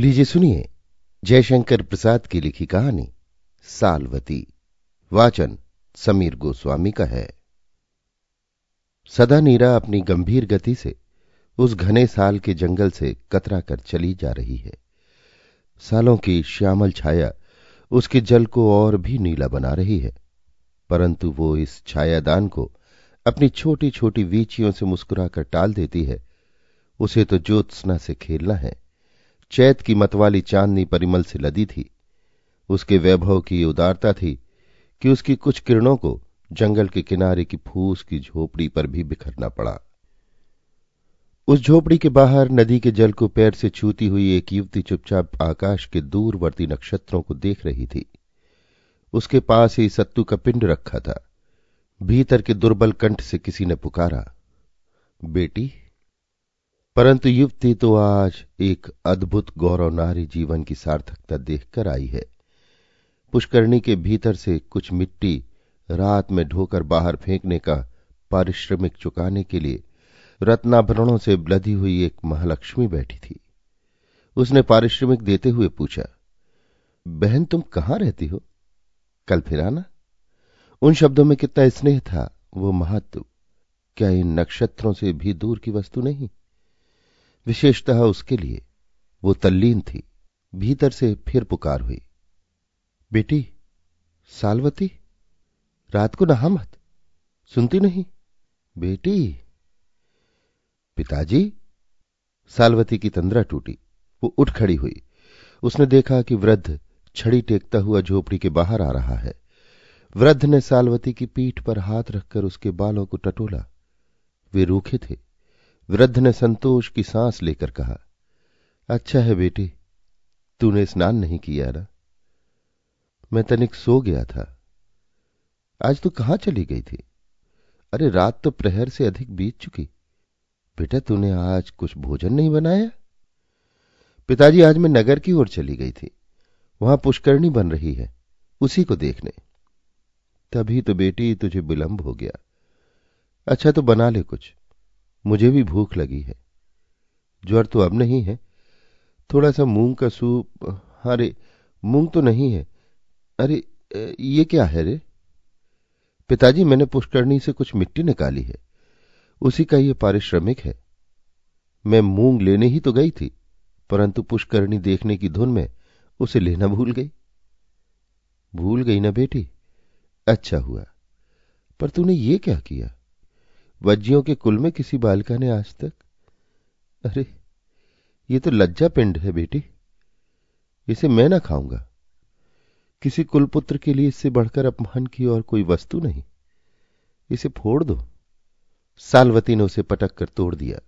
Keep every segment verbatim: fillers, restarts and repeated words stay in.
लीजिए सुनिए जयशंकर प्रसाद की लिखी कहानी सालवती। वाचन समीर गोस्वामी का है। सदा नीरा अपनी गंभीर गति से उस घने साल के जंगल से कतरा कर चली जा रही है। सालों की श्यामल छाया उसके जल को और भी नीला बना रही है, परंतु वो इस छायादान को अपनी छोटी छोटी वीचियों से मुस्कुराकर टाल देती है। उसे तो ज्योत्सना से खेलना है। चैत की मतवाली चांदनी परिमल से लदी थी। उसके वैभव की उदारता थी कि उसकी कुछ किरणों को जंगल के किनारे की फूस की झोपड़ी पर भी बिखरना पड़ा। उस झोपड़ी के बाहर नदी के जल को पैर से छूती हुई एक युवती चुपचाप आकाश के दूरवर्ती नक्षत्रों को देख रही थी। उसके पास ही सत्तू का पिंड रखा था। भीतर के दुर्बल कंठ से किसी ने पुकारा, बेटी। परंतु युवती तो आज एक अद्भुत गौरव नारी जीवन की सार्थकता देखकर आई है। पुष्करणी के भीतर से कुछ मिट्टी रात में ढोकर बाहर फेंकने का पारिश्रमिक चुकाने के लिए रत्नाभरणों से लदी हुई एक महालक्ष्मी बैठी थी। उसने पारिश्रमिक देते हुए पूछा, बहन तुम कहाँ रहती हो? कल फिर आना। उन शब्दों में कितना स्नेह था, वो महत्व। क्या इन नक्षत्रों से भी दूर की वस्तु नहीं? विशेषतः उसके लिए वो तल्लीन थी। भीतर से फिर पुकार हुई, बेटी सालवती, रात को नहा मत, सुनती नहीं? बेटी। पिताजी। सालवती की तंद्रा टूटी। वो उठ खड़ी हुई। उसने देखा कि वृद्ध छड़ी टेकता हुआ झोपड़ी के बाहर आ रहा है। वृद्ध ने सालवती की पीठ पर हाथ रखकर उसके बालों को टटोला। वे रूखे थे। वृद्ध ने संतोष की सांस लेकर कहा, अच्छा है बेटी, तूने स्नान नहीं किया ना? मैं तनिक सो गया था। आज तू कहाँ चली गई थी? अरे रात तो प्रहर से अधिक बीत चुकी। बेटा तूने आज कुछ भोजन नहीं बनाया? पिताजी आज मैं नगर की ओर चली गई थी। वहां पुष्करणी बन रही है, उसी को देखने। तभी तो बेटी तुझे विलंब हो गया। अच्छा तो बना ले कुछ, मुझे भी भूख लगी है। ज्वर तो अब नहीं है। थोड़ा सा मूंग का सूप। अरे मूंग तो नहीं है। अरे ये क्या है रे? पिताजी मैंने पुष्करणी से कुछ मिट्टी निकाली है, उसी का ये पारिश्रमिक है। मैं मूंग लेने ही तो गई थी, परंतु पुष्करणी देखने की धुन में उसे लेना भूल गई। भूल गई ना बेटी? अच्छा हुआ। पर तूने ये क्या किया? वज्जियों के कुल में किसी बालिका ने आज तक? अरे ये तो लज्जा पिंड है बेटी, इसे मैं ना खाऊंगा। किसी कुलपुत्र के लिए इससे बढ़कर अपमान की और कोई वस्तु नहीं। इसे फोड़ दो। सालवती ने उसे पटक कर तोड़ दिया।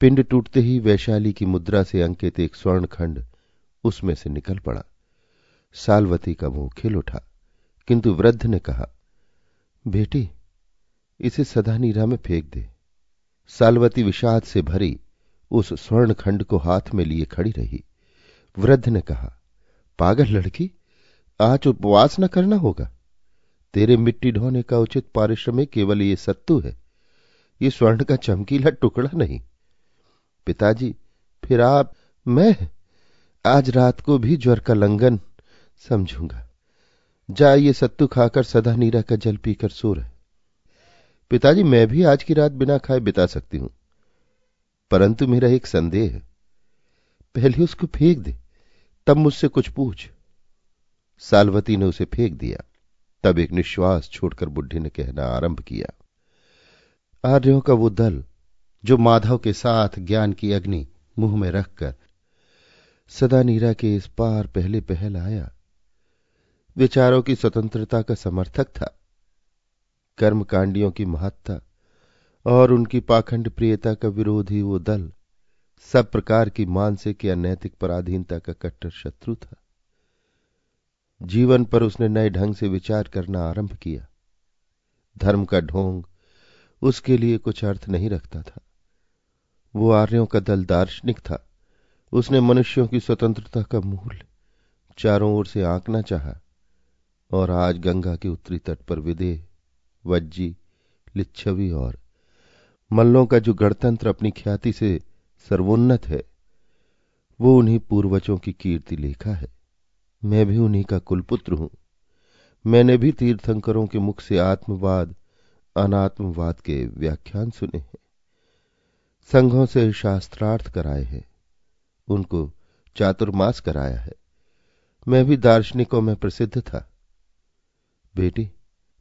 पिंड टूटते ही वैशाली की मुद्रा से अंकित एक स्वर्ण खंड उसमें से निकल पड़ा। सालवती का मुंह खिल उठा, किंतु वृद्ध ने कहा, बेटी इसे सदा नीरा में फेंक दे। सालवती विषाद से भरी उस स्वर्ण खंड को हाथ में लिए खड़ी रही। वृद्ध ने कहा, पागल लड़की, आज उपवास न करना होगा। तेरे मिट्टी ढोने का उचित पारिश्रमिक केवल ये सत्तू है, ये स्वर्ण का चमकीला टुकड़ा नहीं। पिताजी फिर आप? मैं आज रात को भी ज्वर का लंघन समझूंगा। जा ये सत्तू खाकर सदा नीरा का जल पीकर सो रहे। पिताजी मैं भी आज की रात बिना खाए बिता सकती हूं, परंतु मेरा एक संदेह है। पहले उसको फेंक दे, तब मुझसे कुछ पूछ। सालवती ने उसे फेंक दिया। तब एक निश्वास छोड़कर बुढ़ी ने कहना आरंभ किया, आर्यों का वो दल जो माधव के साथ ज्ञान की अग्नि मुंह में रखकर सदा नीरा के इस पार पहले पहल आया, विचारों की स्वतंत्रता का समर्थक था। कर्मकांडियों की महत्ता और उनकी पाखंड प्रियता का विरोधी वो दल सब प्रकार की मानसिक या नैतिक पराधीनता का कट्टर शत्रु था। जीवन पर उसने नए ढंग से विचार करना आरंभ किया। धर्म का ढोंग उसके लिए कुछ अर्थ नहीं रखता था। वो आर्यों का दल दार्शनिक था। उसने मनुष्यों की स्वतंत्रता का मूल चारों ओर से आंकना चाहा, और आज गंगा के उत्तरी तट पर विदेह, वज्जी, लिच्छवी और मल्लों का जो गणतंत्र अपनी ख्याति से सर्वोन्नत है, वो उन्हीं पूर्वजों की कीर्ति लेखा है। मैं भी उन्हीं का कुलपुत्र हूं। मैंने भी तीर्थंकरों के मुख से आत्मवाद अनात्मवाद के व्याख्यान सुने हैं, संघों से शास्त्रार्थ कराए हैं, उनको चातुर्मास कराया है। मैं भी दार्शनिकों में प्रसिद्ध था। बेटी,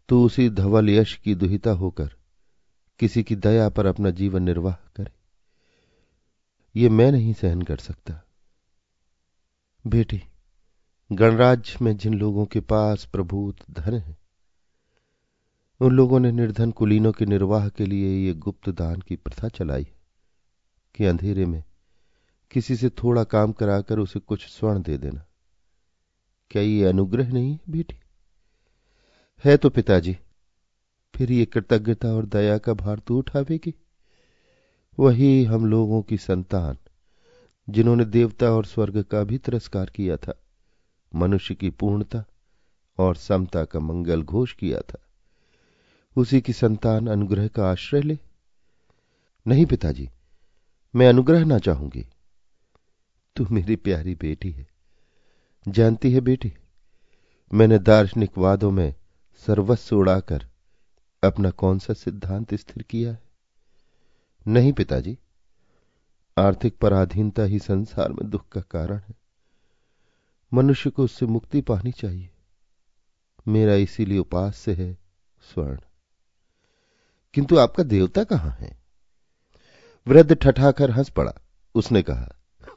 तू उसी धवल यश की दुहिता होकर किसी की दया पर अपना जीवन निर्वाह करे, ये मैं नहीं सहन कर सकता। बेटी, गणराज्य में जिन लोगों के पास प्रभूत धन है, उन लोगों ने निर्धन कुलीनों के निर्वाह के लिए ये गुप्त दान की प्रथा चलाई है कि अंधेरे में किसी से थोड़ा काम कराकर उसे कुछ स्वर्ण दे देना। क्या ये अनुग्रह नहीं है बेटी? है तो पिताजी, फिर ये कृतज्ञता और दया का भार तू उठावेगी। वही हम लोगों की संतान, जिन्होंने देवता और स्वर्ग का भी तिरस्कार किया था, मनुष्य की पूर्णता और समता का मंगल घोष किया था, उसी की संतान अनुग्रह का आश्रय ले। नहीं पिताजी, मैं अनुग्रह ना चाहूंगी। तू मेरी प्यारी बेटी है। जानती है बेटी, मैंने दार्शनिक वादों में सर्वस्व उड़ाकर अपना कौन सा सिद्धांत स्थिर किया है? नहीं पिताजी, आर्थिक पराधीनता ही संसार में दुख का कारण है। मनुष्य को उससे मुक्ति पानी चाहिए। मेरा इसीलिए उपास्य है स्वर्ण। किंतु आपका देवता कहाँ है? वृद्ध ठठाकर हंस पड़ा। उसने कहा,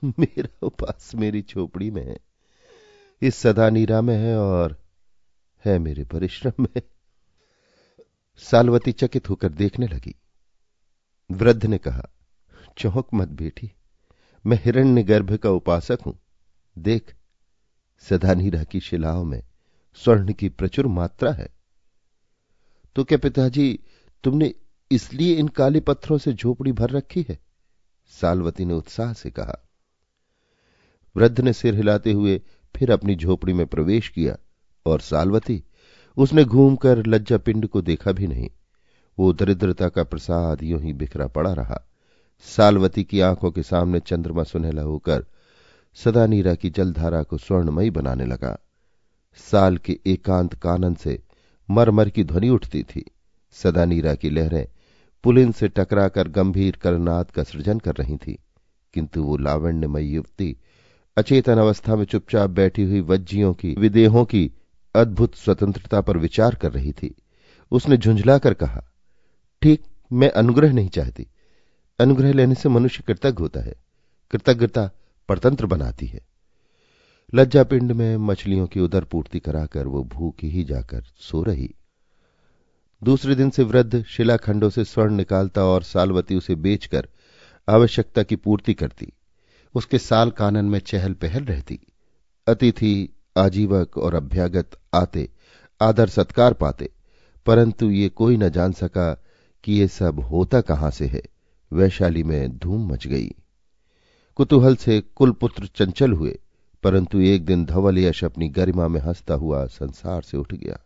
मेरा उपास्य मेरी झोपड़ी में है, इस सदा नीरा में है और है मेरे परिश्रम में। सालवती चकित होकर देखने लगी। वृद्ध ने कहा, चौंक मत बेटी, मैं हिरण्यगर्भ का उपासक हूं। देख, सदा नीरा की शिलाओं में स्वर्ण की प्रचुर मात्रा है। तो क्या पिताजी, तुमने इसलिए इन काले पत्थरों से झोपड़ी भर रखी है? सालवती ने उत्साह से कहा। वृद्ध ने सिर हिलाते हुए फिर अपनी झोपड़ी में प्रवेश किया और सालवती, उसने घूमकर लज्जा पिंड को देखा भी नहीं। वो दरिद्रता का प्रसाद यूं ही बिखरा पड़ा रहा। सालवती की आंखों के सामने चंद्रमा सुनहला होकर सदा नीरा की जलधारा को स्वर्णमयी बनाने लगा। साल के एकांत कानन से मरमर की ध्वनि उठती थी। सदा नीरा की लहरें पुलिन से टकराकर गंभीर करनाद का सृजन कर रही थी, किंतु वो लावण्यमयी युवती अचेतन अवस्था में चुपचाप बैठी हुई वज्जियों की, विदेहों की अद्भुत स्वतंत्रता पर विचार कर रही थी। उसने झुंझला कर कहा, ठीक, मैं अनुग्रह नहीं चाहती। अनुग्रह लेने से मनुष्य कृतज्ञ होता है, कृतज्ञता परतंत्र बनाती है। लज्जापिंड में मछलियों की उदर पूर्ति कराकर वो भूखी ही जाकर सो रही। दूसरे दिन से वृद्ध शिलाखंडों से स्वर्ण निकालता और सालवती उसे बेचकर आवश्यकता की पूर्ति करती। उसके साल कानन में चहल पहल रहती। अतिथि, आजीवक और अभ्यागत आते, आदर सत्कार पाते, परंतु ये कोई न जान सका कि ये सब होता कहां से है। वैशाली में धूम मच गई। कुतूहल से कुलपुत्र चंचल हुए, परंतु एक दिन धवल यश अपनी गरिमा में हंसता हुआ संसार से उठ गया।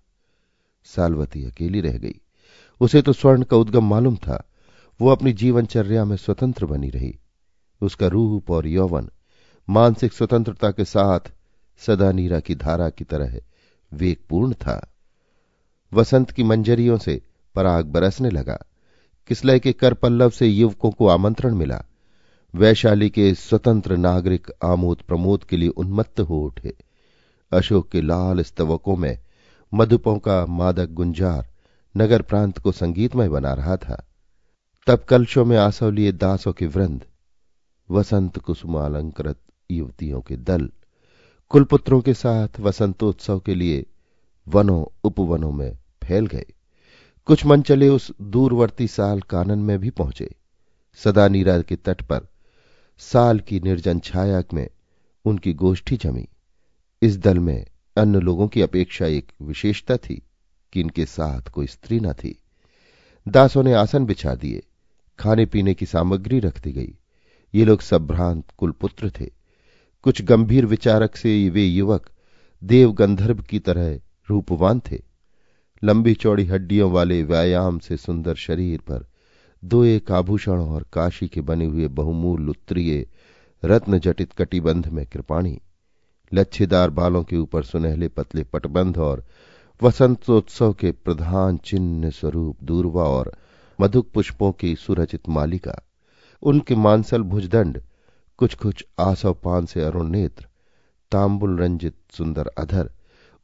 सालवती अकेली रह गई। उसे तो स्वर्ण का उद्गम मालूम था। वो अपनी जीवनचर्या में स्वतंत्र बनी रही। उसका रूप और यौवन मानसिक स्वतंत्रता के साथ सदा नीरा की धारा की तरह वेगपूर्ण था। वसंत की मंजरियों से पराग बरसने लगा। किसलय के कर पल्लव से युवकों को आमंत्रण मिला। वैशाली के स्वतंत्र नागरिक आमोद प्रमोद के लिए उन्मत्त हो उठे। अशोक के लाल स्तवकों में मधुपों का मादक गुंजार नगर प्रांत को संगीतमय बना रहा था। तब कलशों में आसव लिए दासों के वृंद, वसंत कुसुमालंकृत युवतियों के दल, कुलपुत्रों के साथ वसंतोत्सव के लिए वनों उपवनों में फैल गए। कुछ मन चले उस दूरवर्ती साल कानन में भी पहुंचे। सदा नीरा के तट पर साल की निर्जन छाया में उनकी गोष्ठी जमी। इस दल में अन्य लोगों की अपेक्षा एक विशेषता थी कि इनके साथ कोई स्त्री न थी। दासों ने आसन बिछा दिए, खाने पीने की सामग्री रख दी गई। ये लोग सब भ्रांत कुलपुत्र थे। कुछ गंभीर विचारक से वे युवक देव गंधर्व की तरह रूपवान थे। लंबी चौड़ी हड्डियों वाले व्यायाम से सुंदर शरीर पर दो एक आभूषण और काशी के बने हुए बहुमूल्य उत्तरीय रत्न जटित कटिबंध में कृपाणी, लच्छेदार बालों के ऊपर सुनहले पतले पटबंध और वसंतोत्सव के प्रधान चिन्ह स्वरूप दूर्वा और मधुक पुष्पों की सुरचित मालिका, उनके मांसल भुजदंड, कुछ कुछ आसव पान से अरुण नेत्र, तांबुल रंजित सुंदर अधर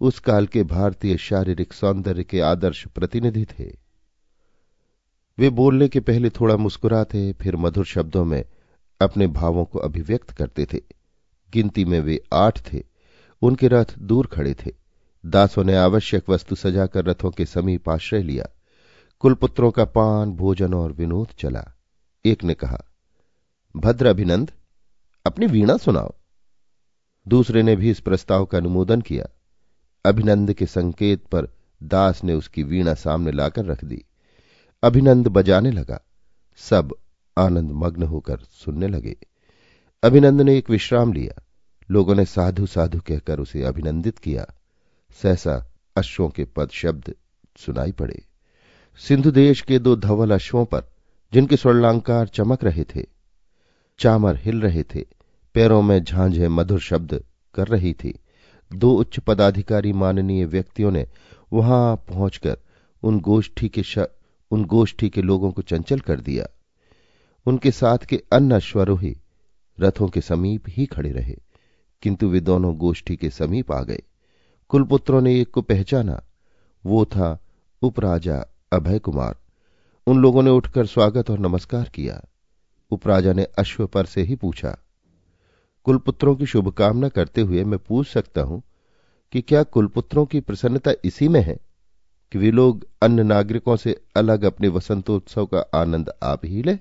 उस काल के भारतीय शारीरिक सौंदर्य के आदर्श प्रतिनिधि थे। वे बोलने के पहले थोड़ा मुस्कुराते, फिर मधुर शब्दों में अपने भावों को अभिव्यक्त करते थे। गिनती में वे आठ थे। उनके रथ दूर खड़े थे। दासों ने आवश्यक वस्तु सजाकर रथों के समीप आश्रय लिया। कुलपुत्रों का पान, भोजन और विनोद चला। एक ने कहा, भद्र अभिनंद, अपनी वीणा सुनाओ। दूसरे ने भी इस प्रस्ताव का अनुमोदन किया। अभिनंद के संकेत पर दास ने उसकी वीणा सामने लाकर रख दी। अभिनंद बजाने लगा। सब आनंद मग्न होकर सुनने लगे। अभिनंद ने एक विश्राम लिया। लोगों ने साधु साधु कहकर उसे अभिनंदित किया। सहसा अश्वों के पद शब्द सुनाई पड़े। सिंधु देश के दो धवल अश्वों पर, जिनके स्वर्णांकार चमक रहे थे, चामर हिल रहे थे, पैरों में झांझे मधुर शब्द कर रही थी। दो उच्च पदाधिकारी माननीय व्यक्तियों ने वहां पहुंचकर उन गोष्ठी के उन गोष्ठी के लोगों को चंचल कर दिया। उनके साथ के अन्य अश्वारोही रथों के समीप ही खड़े रहे, किंतु वे दोनों गोष्ठी के समीप आ गए। कुलपुत्रों ने एक को पहचाना। वो था उपराजा अभय कुमार। उन लोगों ने उठकर स्वागत और नमस्कार किया। उपराजा ने अश्व पर से ही पूछा, कुलपुत्रों की शुभकामना करते हुए मैं पूछ सकता हूं कि क्या कुलपुत्रों की प्रसन्नता इसी में है कि वे लोग अन्य नागरिकों से अलग अपने वसंतोत्सव का आनंद आप ही ले?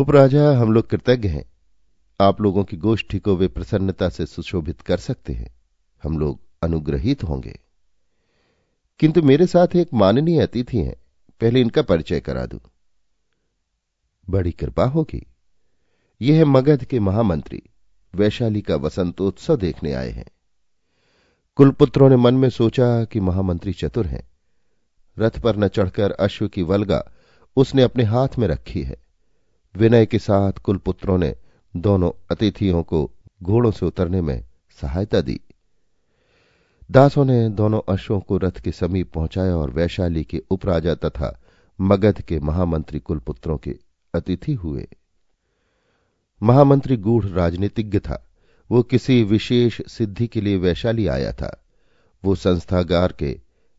उपराजा, हम लोग कृतज्ञ हैं। आप लोगों की गोष्ठी को वे प्रसन्नता से सुशोभित कर सकते हैं। हम लोग अनुग्रहित होंगे। किंतु मेरे साथ एक माननीय अतिथि हैं, पहले इनका परिचय करा दूं। बड़ी कृपा होगी। यह है मगध के महामंत्री। वैशाली का वसंतोत्सव देखने आए हैं। कुलपुत्रों ने मन में सोचा कि महामंत्री चतुर हैं। रथ पर न चढ़कर अश्व की वल्गा उसने अपने हाथ में रखी है। विनय के साथ कुलपुत्रों ने दोनों अतिथियों को घोड़ों से उतरने में सहायता दी। दासों ने दोनों अश्वों को रथ के समीप पहुंचाया और वैशाली के उपराजा तथा मगध के महामंत्री कुलपुत्रों के अतिथि हुए। महामंत्री गूढ़ राजनीतिज्ञ था। वो किसी विशेष सिद्धि के लिए वैशाली आया था। वो संस्थागार के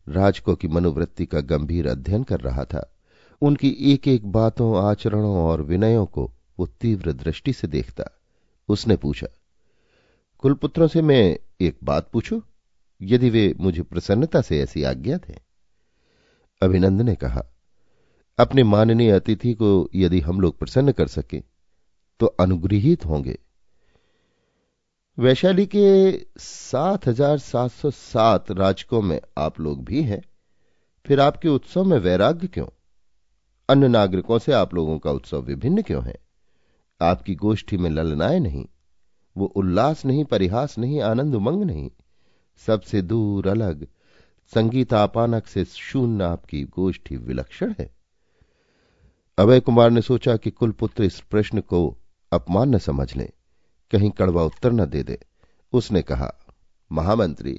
राजकों की मनोवृत्ति का गंभीर अध्ययन कर रहा था। उनकी एक एक बातों, आचरणों और विनयों को वो तीव्र दृष्टि से देखता। उसने पूछा, कुलपुत्रों से मैं एक बात पूछूं, यदि वे मुझे प्रसन्नता से ऐसी आज्ञा दें? अभिनंद ने कहा, अपने माननीय अतिथि को यदि हम लोग प्रसन्न कर सकें तो अनुग्रहित होंगे। वैशाली के सात हजार सात सौ सात राजकों में आप लोग भी हैं, फिर आपके उत्सव में वैराग्य क्यों? अन्य नागरिकों से आप लोगों का उत्सव विभिन्न क्यों है? आपकी गोष्ठी में ललनाएं नहीं, वो उल्लास नहीं, परिहास नहीं, आनंद उमंग नहीं। सबसे दूर, अलग, संगीत आपानक से शून्य आपकी गोष्ठी विलक्षण है। अभय कुमार ने सोचा कि कुलपुत्र इस प्रश्न को अपमान न समझ लें, कहीं कड़वा उत्तर न दे दे। उसने कहा, महामंत्री,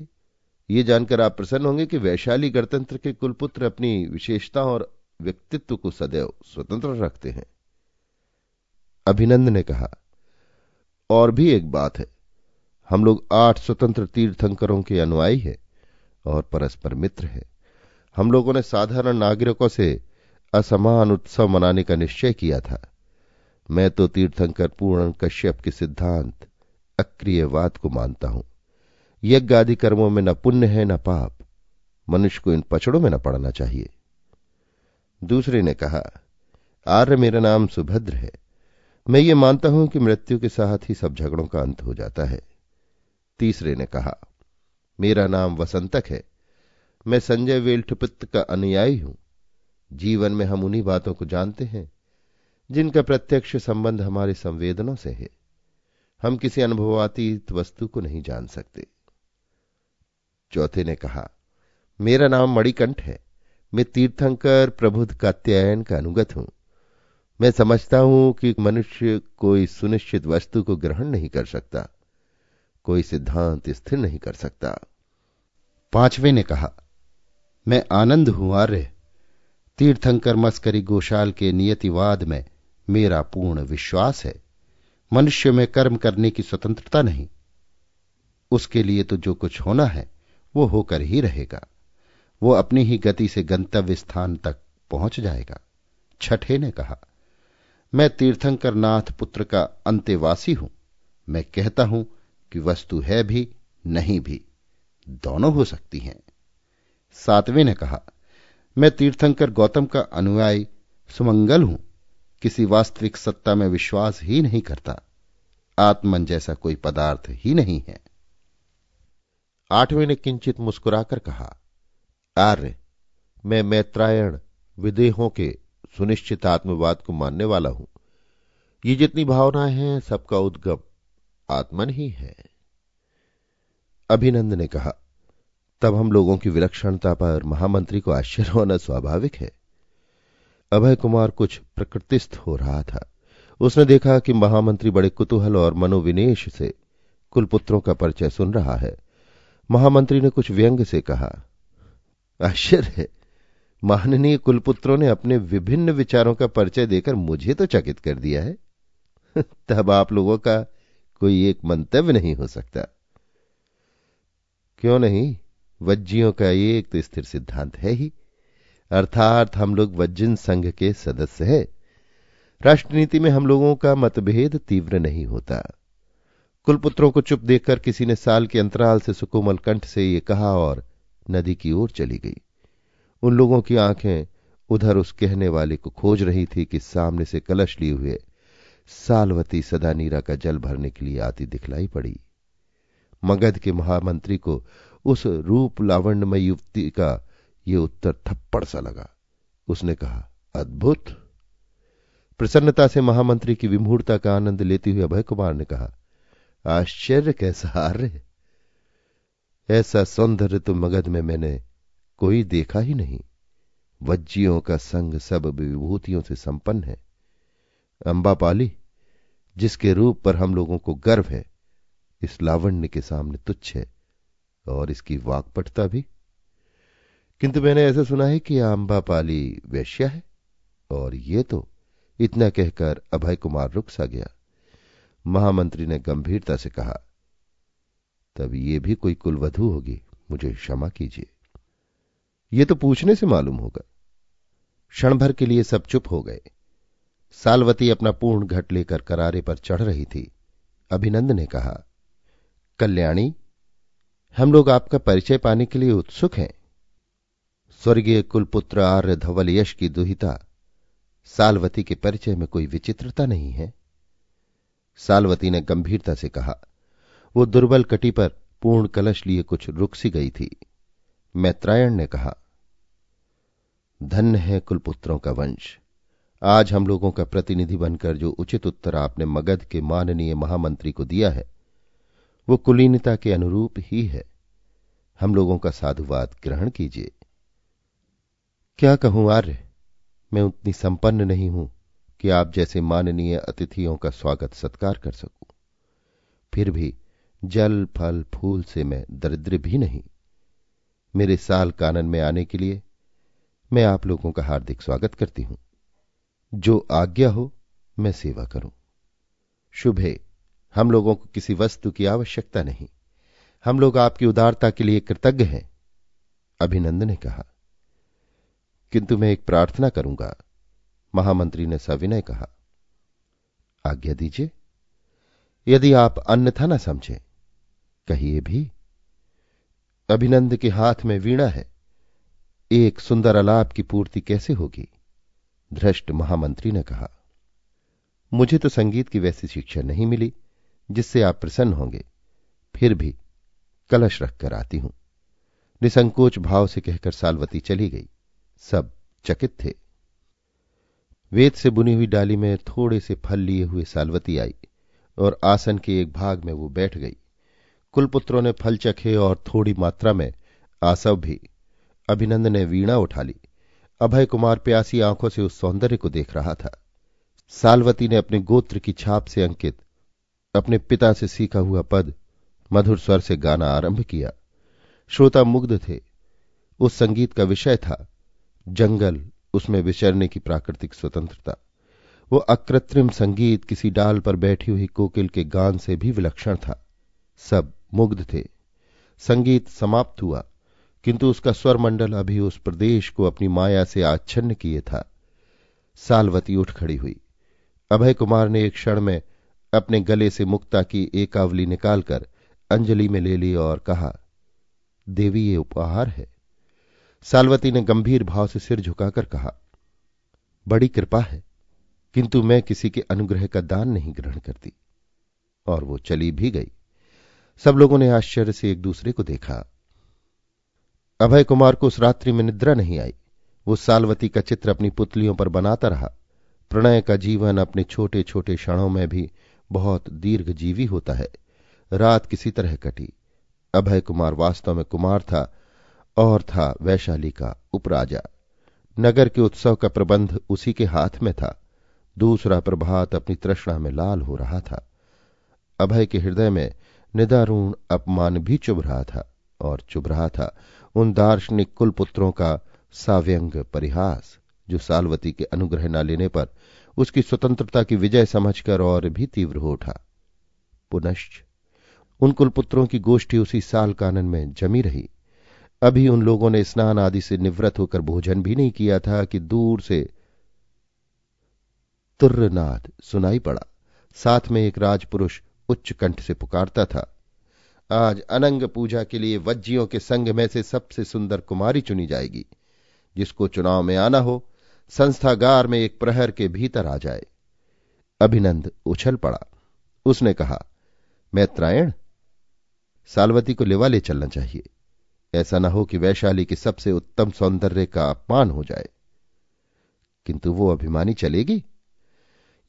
ये जानकर आप प्रसन्न होंगे कि वैशाली गणतंत्र के कुलपुत्र अपनी विशेषता और व्यक्तित्व को सदैव स्वतंत्र रखते हैं। अभिनंद ने कहा, और भी एक बात है, हम लोग आठ स्वतंत्र तीर्थंकरों के अनुयायी हैं और परस्पर मित्र हैं। हम लोगों ने साधारण नागरिकों से असमान उत्सव मनाने का निश्चय किया था। मैं तो तीर्थंकर पूर्ण कश्यप के सिद्धांत अक्रियवाद को मानता हूं। यज्ञ आदि कर्मों में न पुण्य है न पाप। मनुष्य को इन पचड़ों में न पड़ना चाहिए। दूसरे ने कहा, आर्य, मेरा नाम सुभद्र है। मैं ये मानता हूं कि मृत्यु के साथ ही सब झगड़ों का अंत हो जाता है। तीसरे ने कहा, मेरा नाम वसंतक है। मैं संजय वेल्ठपित का अनुयायी हूं। जीवन में हम उन्हीं बातों को जानते हैं जिनका प्रत्यक्ष संबंध हमारे संवेदनों से है। हम किसी अनुभवातीत वस्तु को नहीं जान सकते। चौथे ने कहा, मेरा नाम मणिकंठ है। मैं तीर्थंकर प्रबुद्ध कात्यायन का अनुगत हूं। मैं समझता हूं कि मनुष्य कोई सुनिश्चित वस्तु को ग्रहण नहीं कर सकता, कोई सिद्धांत स्थिर नहीं कर सकता। पांचवें ने कहा, मैं आनंद हूं आर्य, तीर्थंकर मस्करी गोशाल के नियतिवाद में मेरा पूर्ण विश्वास है। मनुष्य में कर्म करने की स्वतंत्रता नहीं, उसके लिए तो जो कुछ होना है वो होकर ही रहेगा, वो अपनी ही गति से गंतव्य स्थान तक पहुंच जाएगा। छठे ने कहा, मैं तीर्थंकर नाथ पुत्र का अंतेवासी हूं, मैं कहता हूं कि वस्तु है भी नहीं भी, दोनों हो सकती हैं। सातवें ने कहा, मैं तीर्थंकर गौतम का अनुयायी सुमंगल हूं, किसी वास्तविक सत्ता में विश्वास ही नहीं करता, आत्मन जैसा कोई पदार्थ ही नहीं है। आठवें ने किंचित मुस्कुराकर कहा, आर्य, मैं मैत्रायण विदेहों के सुनिश्चित आत्मवाद को मानने वाला हूं। ये जितनी भावनाएं हैं सबका उद्गम आत्मन ही है। अभिनंद ने कहा, तब हम लोगों की विलक्षणता पर महामंत्री को आश्चर्य होना स्वाभाविक है। अभय कुमार कुछ प्रकृतिस्थ हो रहा था। उसने देखा कि महामंत्री बड़े कुतूहल और मनोविनेश से कुलपुत्रों का परिचय सुन रहा है। महामंत्री ने कुछ व्यंग से कहा, आश्चर्य है, माननीय कुलपुत्रों ने अपने विभिन्न विचारों का परिचय देकर मुझे तो चकित कर दिया है। तब आप लोगों का कोई एक मंतव्य नहीं हो सकता। क्यों नहीं, वज्जियों का एक तो स्थिर सिद्धांत है ही, अर्थात हम लोग वज्जिन संघ के सदस्य हैं। राष्ट्रनीति में हम लोगों का मतभेद तीव्र नहीं होता। कुलपुत्रों को चुप देखकर किसी ने साल के अंतराल से सुकोमल कंठ से ये कहा और नदी की ओर चली गई। उन लोगों की आंखें उधर उस कहने वाले को खोज रही थी कि सामने से कलश लिए हुए सालवती सदा नीरा का जल भरने के लिए आती दिखलाई पड़ी। मगध के महामंत्री को उस रूप लावण्यमय युवती का यह उत्तर थप्पड़ सा लगा। उसने कहा, अद्भुत। प्रसन्नता से महामंत्री की विमूढ़ता का आनंद लेते हुए अभय कुमार ने कहा, आश्चर्य कैसा आर्य, ऐसा सौंदर्य तो मगध में मैंने कोई देखा ही नहीं। वज्जियों का संग सब विभूतियों से संपन्न है। अंबापाली, जिसके रूप पर हम लोगों को गर्व है, इस लावण्य के सामने तुच्छ है, और इसकी वाक्पटता भी। किंतु मैंने ऐसा सुना है कि अंबापाली वेश्या है, और ये तो। इतना कहकर अभय कुमार रुक सा गया। महामंत्री ने गंभीरता से कहा, तब ये भी कोई कुलवधू होगी, मुझे क्षमा कीजिए, ये तो पूछने से मालूम होगा। क्षण भर के लिए सब चुप हो गए। सालवती अपना पूर्ण घट लेकर करारे पर चढ़ रही थी। अभिनंद ने कहा, कल्याणी, हम लोग आपका परिचय पाने के लिए उत्सुक हैं। स्वर्गीय कुलपुत्र आर्य धवल यश की दुहिता सालवती के परिचय में कोई विचित्रता नहीं है। सालवती ने गंभीरता से कहा। वो दुर्बल कटी पर पूर्ण कलश लिए कुछ रुक सी गई थी। मैत्रायण ने कहा, धन्य है कुलपुत्रों का वंश, आज हम लोगों का प्रतिनिधि बनकर जो उचित उत्तर आपने मगध के माननीय महामंत्री को दिया है वो कुलीनता के अनुरूप ही है। हम लोगों का साधुवाद ग्रहण कीजिए। क्या कहूं आर्य, मैं उतनी संपन्न नहीं हूं कि आप जैसे माननीय अतिथियों का स्वागत सत्कार कर सकूं। फिर भी जल फल फूल से मैं दरिद्र भी नहीं। मेरे साल कानन में आने के लिए मैं आप लोगों का हार्दिक स्वागत करती हूं। जो आज्ञा हो मैं सेवा करूं। शुभ है, हम लोगों को किसी वस्तु की आवश्यकता नहीं। हम लोग आपकी उदारता के लिए कृतज्ञ हैं। अभिनंद ने कहा, किंतु मैं एक प्रार्थना करूंगा। महामंत्री ने सविनय कहा, आज्ञा दीजिए। यदि आप अन्यथा न समझे कहिए भी। अभिनंद के हाथ में वीणा है, एक सुंदर आलाप की पूर्ति कैसे होगी? धृष्ट महामंत्री ने कहा, मुझे तो संगीत की वैसी शिक्षा नहीं मिली जिससे आप प्रसन्न होंगे, फिर भी कलश रखकर आती हूं। निसंकोच भाव से कहकर सालवती चली गई। सब चकित थे। वेद से बुनी हुई डाली में थोड़े से फल लिए हुए सालवती आई और आसन के एक भाग में वो बैठ गई। कुलपुत्रों ने फल चखे और थोड़ी मात्रा में आसव भी। अभिनंद ने वीणा उठा ली। अभय कुमार प्यासी आंखों से उस सौंदर्य को देख रहा था। सालवती ने अपने गोत्र की छाप से अंकित अपने पिता से सीखा हुआ पद मधुर स्वर से गाना आरंभ किया। श्रोता मुग्ध थे। उस संगीत का विषय था जंगल, उसमें विचरने की प्राकृतिक स्वतंत्रता। वो अकृत्रिम संगीत किसी डाल पर बैठी हुई कोकिल के गान से भी विलक्षण था। सब मुग्ध थे। संगीत समाप्त हुआ, किंतु उसका स्वरमंडल अभी उस प्रदेश को अपनी माया से आच्छन्न किए था। सालवती उठ खड़ी हुई। अभय कुमार ने एक क्षण में अपने गले से मुक्ता की एकावली निकालकर अंजलि में ले ली और कहा, देवी ये उपहार है। सालवती ने गंभीर भाव से सिर झुकाकर कहा, बड़ी कृपा है, किंतु मैं किसी के अनुग्रह का दान नहीं ग्रहण करती। और वो चली भी गई। सब लोगों ने आश्चर्य से एक दूसरे को देखा। अभय कुमार को उस रात्रि में निद्रा नहीं आई। वो सालवती का चित्र अपनी पुतलियों पर बनाता रहा। प्रणय का जीवन अपने छोटे छोटे क्षणों में भी बहुत दीर्घजीवी होता है। रात किसी तरह कटी। अभय कुमार वास्तव में कुमार था और था वैशाली का उपराजा। नगर के उत्सव का प्रबंध उसी के हाथ में था। दूसरा प्रभात अपनी तृष्णा में लाल हो रहा था। अभय के हृदय में निदारुण अपमान भी चुभ रहा था और चुभ रहा था उन दार्शनिक कुलपुत्रों का साव्यंग परिहास जो सालवती के अनुग्रह न लेने पर उसकी स्वतंत्रता की विजय समझकर और भी तीव्र हो उठा। पुनश्च उन कुलपुत्रों की गोष्ठी उसी साल कानन में जमी रही। अभी उन लोगों ने स्नान आदि से निवृत्त होकर भोजन भी नहीं किया था कि दूर से तुर्रनाद सुनाई पड़ा। साथ में एक राजपुरुष उच्च कंठ से पुकारता था, आज अनंग पूजा के लिए वज्जियों के संग में से सबसे सुंदर कुमारी चुनी जाएगी। जिसको चुनाव में आना हो संस्थागार में एक प्रहर के भीतर आ जाए। अभिनंद उछल पड़ा। उसने कहा, मैत्रायण, सालवती को लेवा ले चलना चाहिए। ऐसा न हो कि वैशाली के सबसे उत्तम सौंदर्य का अपमान हो जाए। किंतु वो अभिमानी चलेगी?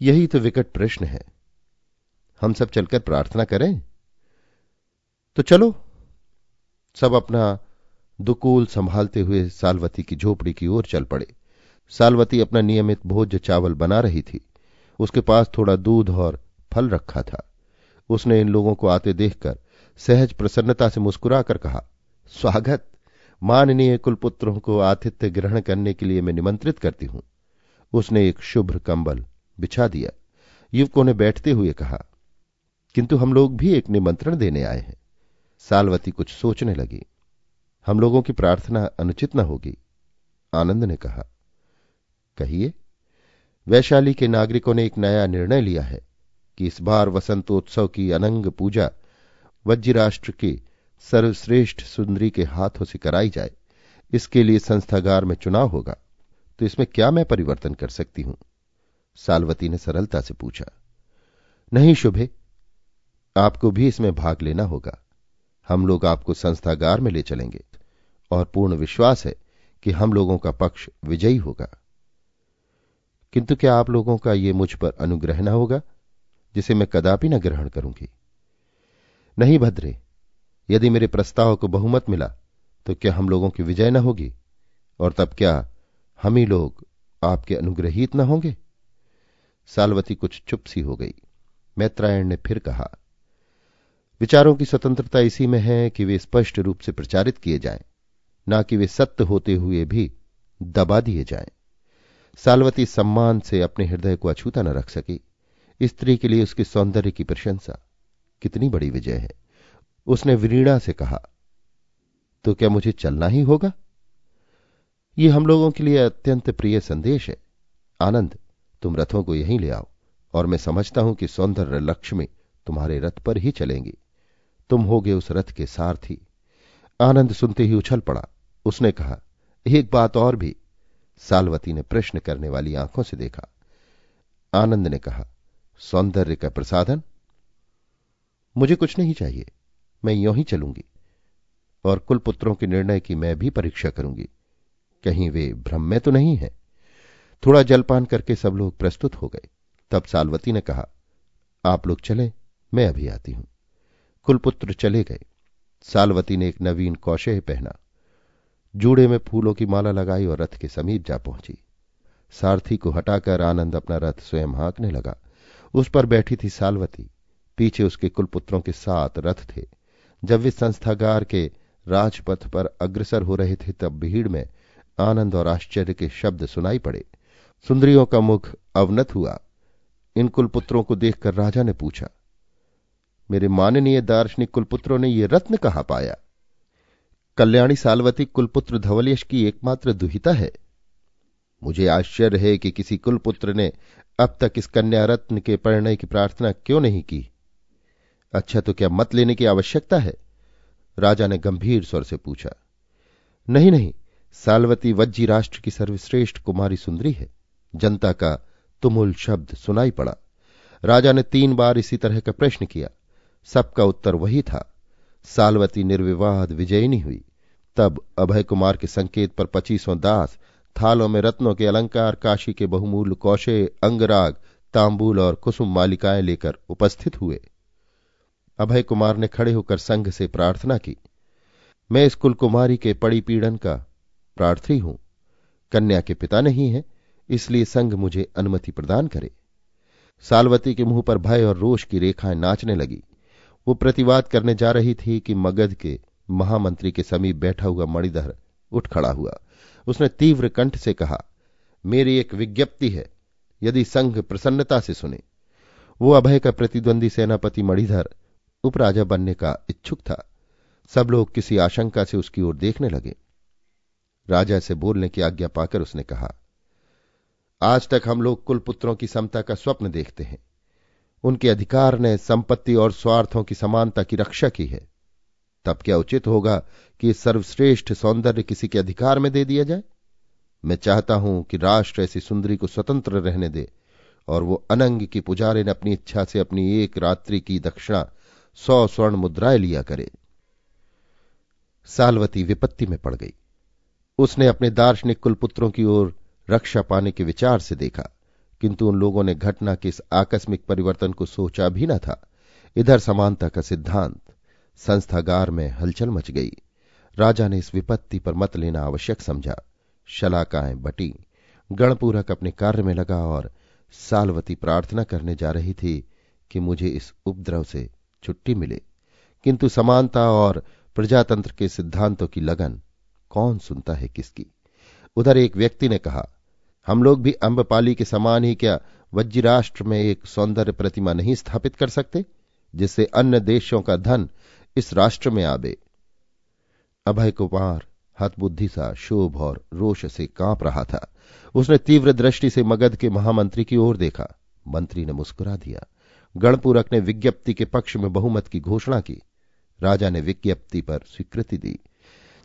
यही तो विकट प्रश्न है। हम सब चलकर प्रार्थना करें। तो चलो। सब अपना दुकूल संभालते हुए सालवती की झोपड़ी की ओर चल पड़े। सालवती अपना नियमित भोज्य चावल बना रही थी। उसके पास थोड़ा दूध और फल रखा था। उसने इन लोगों को आते देखकर सहज प्रसन्नता से मुस्कुराकर कहा, स्वागत। माननीय कुलपुत्रों को आतिथ्य ग्रहण करने के लिए मैं निमंत्रित करती हूं। उसने एक शुभ्र कंबल बिछा दिया। युवकों ने बैठते हुए कहा, किंतु हम लोग भी एक निमंत्रण देने आए हैं। सालवती कुछ सोचने लगी। हम लोगों की प्रार्थना अनुचित न होगी। आनंद ने कहा, कहिए। वैशाली के नागरिकों ने एक नया निर्णय लिया है कि इस बार वसंतोत्सव की अनंग पूजा वज्जी राष्ट्र के सर्वश्रेष्ठ सुंदरी के हाथों से कराई जाए। इसके लिए संस्थागार में चुनाव होगा। तो इसमें क्या मैं परिवर्तन कर सकती हूं? सालवती ने सरलता से पूछा। नहीं शुभे, आपको भी इसमें भाग लेना होगा। हम लोग आपको संस्थागार में ले चलेंगे और पूर्ण विश्वास है कि हम लोगों का पक्ष विजयी होगा। किंतु क्या आप लोगों का ये मुझ पर अनुग्रह न होगा, जिसे मैं कदापि न ग्रहण करूंगी? नहीं भद्रे, यदि मेरे प्रस्ताव को बहुमत मिला तो क्या हम लोगों की विजय न होगी? और तब क्या हम ही लोग आपके अनुग्रहीत न होंगे? सालवती कुछ चुप सी हो गई। मैत्रायण ने फिर कहा, विचारों की स्वतंत्रता इसी में है कि वे स्पष्ट रूप से प्रचारित किए जाएं, ना कि वे सत्य होते हुए भी दबा दिए जाएं। सालवती सम्मान से अपने हृदय को अछूता न रख सकी। स्त्री के लिए उसके सौंदर्य की प्रशंसा कितनी बड़ी विजय है। उसने वीणा से कहा, तो क्या मुझे चलना ही होगा? यह हम लोगों के लिए अत्यंत प्रिय संदेश है। आनंद, तुम रथों को यहीं ले आओ और मैं समझता हूं कि सौंदर्य लक्ष्मी तुम्हारे रथ पर ही चलेंगी। तुम होगे उस रथ के सारथी। आनंद सुनते ही उछल पड़ा। उसने कहा, एक बात और भी। सालवती ने प्रश्न करने वाली आंखों से देखा। आनंद ने कहा, सौंदर्य का प्रसाधन? मुझे कुछ नहीं चाहिए। मैं यों ही चलूंगी और कुलपुत्रों के निर्णय की मैं भी परीक्षा करूंगी। कहीं वे भ्रम में तो नहीं है। थोड़ा जलपान करके सब लोग प्रस्तुत हो गए। तब सालवती ने कहा, आप लोग चलें, मैं अभी आती हूं। कुलपुत्र चले गए। सालवती ने एक नवीन कौशेय पहना, जूड़े में फूलों की माला लगाई और रथ के समीप जा पहुंची। सारथी को हटाकर आनंद अपना रथ स्वयं हाँकने लगा। उस पर बैठी थी सालवती, पीछे उसके कुलपुत्रों के साथ रथ थे। जब वे संस्थागार के राजपथ पर अग्रसर हो रहे थे तब भीड़ में आनंद और आश्चर्य के शब्द सुनाई पड़े। सुंदरियों का मुख अवनत हुआ। इन कुलपुत्रों को देखकर राजा ने पूछा, मेरे माननीय दार्शनिक कुलपुत्रों ने ये रत्न कहाँ पाया? कल्याणी सालवती कुलपुत्र धवल यश की एकमात्र दुहिता है। मुझे आश्चर्य है कि किसी कुलपुत्र ने अब तक इस कन्या रत्न के परिणय की प्रार्थना क्यों नहीं की। अच्छा, तो क्या मत लेने की आवश्यकता है? राजा ने गंभीर स्वर से पूछा। नहीं नहीं, सालवती वज्जी राष्ट्र की सर्वश्रेष्ठ कुमारी सुंदरी है। जनता का तुमुल शब्द सुनाई पड़ा। राजा ने तीन बार इसी तरह का प्रश्न किया, सबका उत्तर वही था। सालवती निर्विवाद विजयिनी हुई। तब अभय कुमार के संकेत पर पच्चीसों दास थालों में रत्नों के अलंकार, काशी के बहुमूल्य कौशे, अंगराग, तांबूल और कुसुम मालिकाएं लेकर उपस्थित हुए। अभय कुमार ने खड़े होकर संघ से प्रार्थना की, मैं इस कुलकुमारी के पड़ी पीड़न का प्रार्थी हूं। कन्या के पिता नहीं है, इसलिए संघ मुझे अनुमति प्रदान करे। सालवती के मुंह पर भय और रोष की रेखाएं नाचने लगी। वो प्रतिवाद करने जा रही थी कि मगध के महामंत्री के समीप बैठा हुआ मणिधर उठ खड़ा हुआ। उसने तीव्र कंठ से कहा, मेरी एक विज्ञप्ति है, यदि संघ प्रसन्नता से सुने। वो अभय का प्रतिद्वंदी सेनापति मणिधर उपराजा बनने का इच्छुक था। सब लोग किसी आशंका से उसकी ओर देखने लगे। राजा से बोलने की आज्ञा पाकर उसने कहा, आज तक हम लोग कुलपुत्रों की समता का स्वप्न देखते हैं। उनके अधिकार ने संपत्ति और स्वार्थों की समानता की रक्षा की है। तब क्या उचित होगा कि सर्वश्रेष्ठ सौंदर्य किसी के अधिकार में दे दिया जाए? मैं चाहता हूं कि राष्ट्र ऐसी सुंदरी को स्वतंत्र रहने दे और वो अनंग की पुजारे ने अपनी इच्छा से अपनी एक रात्रि की दक्षिणा सौ स्वर्ण मुद्राएं लिया करे। सालवती विपत्ति में पड़ गई। उसने अपने दार्शनिक कुलपुत्रों की ओर रक्षा पाने के विचार से देखा, किंतु उन लोगों ने घटना के इस आकस्मिक परिवर्तन को सोचा भी न था। इधर समानता का सिद्धांत। संस्थागार में हलचल मच गई। राजा ने इस विपत्ति पर मत लेना आवश्यक समझा। शलाकाएं बटी। गणपूरक अपने कार्य में लगा और सालवती प्रार्थना करने जा रही थी कि मुझे इस उपद्रव से छुट्टी मिले, किंतु समानता और प्रजातंत्र के सिद्धांतों की लगन कौन सुनता है किसकी। उधर एक व्यक्ति ने कहा, हम लोग भी अंबापाली के समान ही क्या वज्जी राष्ट्र में एक सौंदर्य प्रतिमा नहीं स्थापित कर सकते, जिससे अन्य देशों का धन इस राष्ट्र में आवे। अभय कुमार हतबुद्धि सा, शोभ और रोष से कांप रहा था। उसने तीव्र दृष्टि से मगध के महामंत्री की ओर देखा। मंत्री ने मुस्कुरा दिया। गणपूरक ने विज्ञप्ति के पक्ष में बहुमत की घोषणा की। राजा ने विज्ञप्ति पर स्वीकृति दी।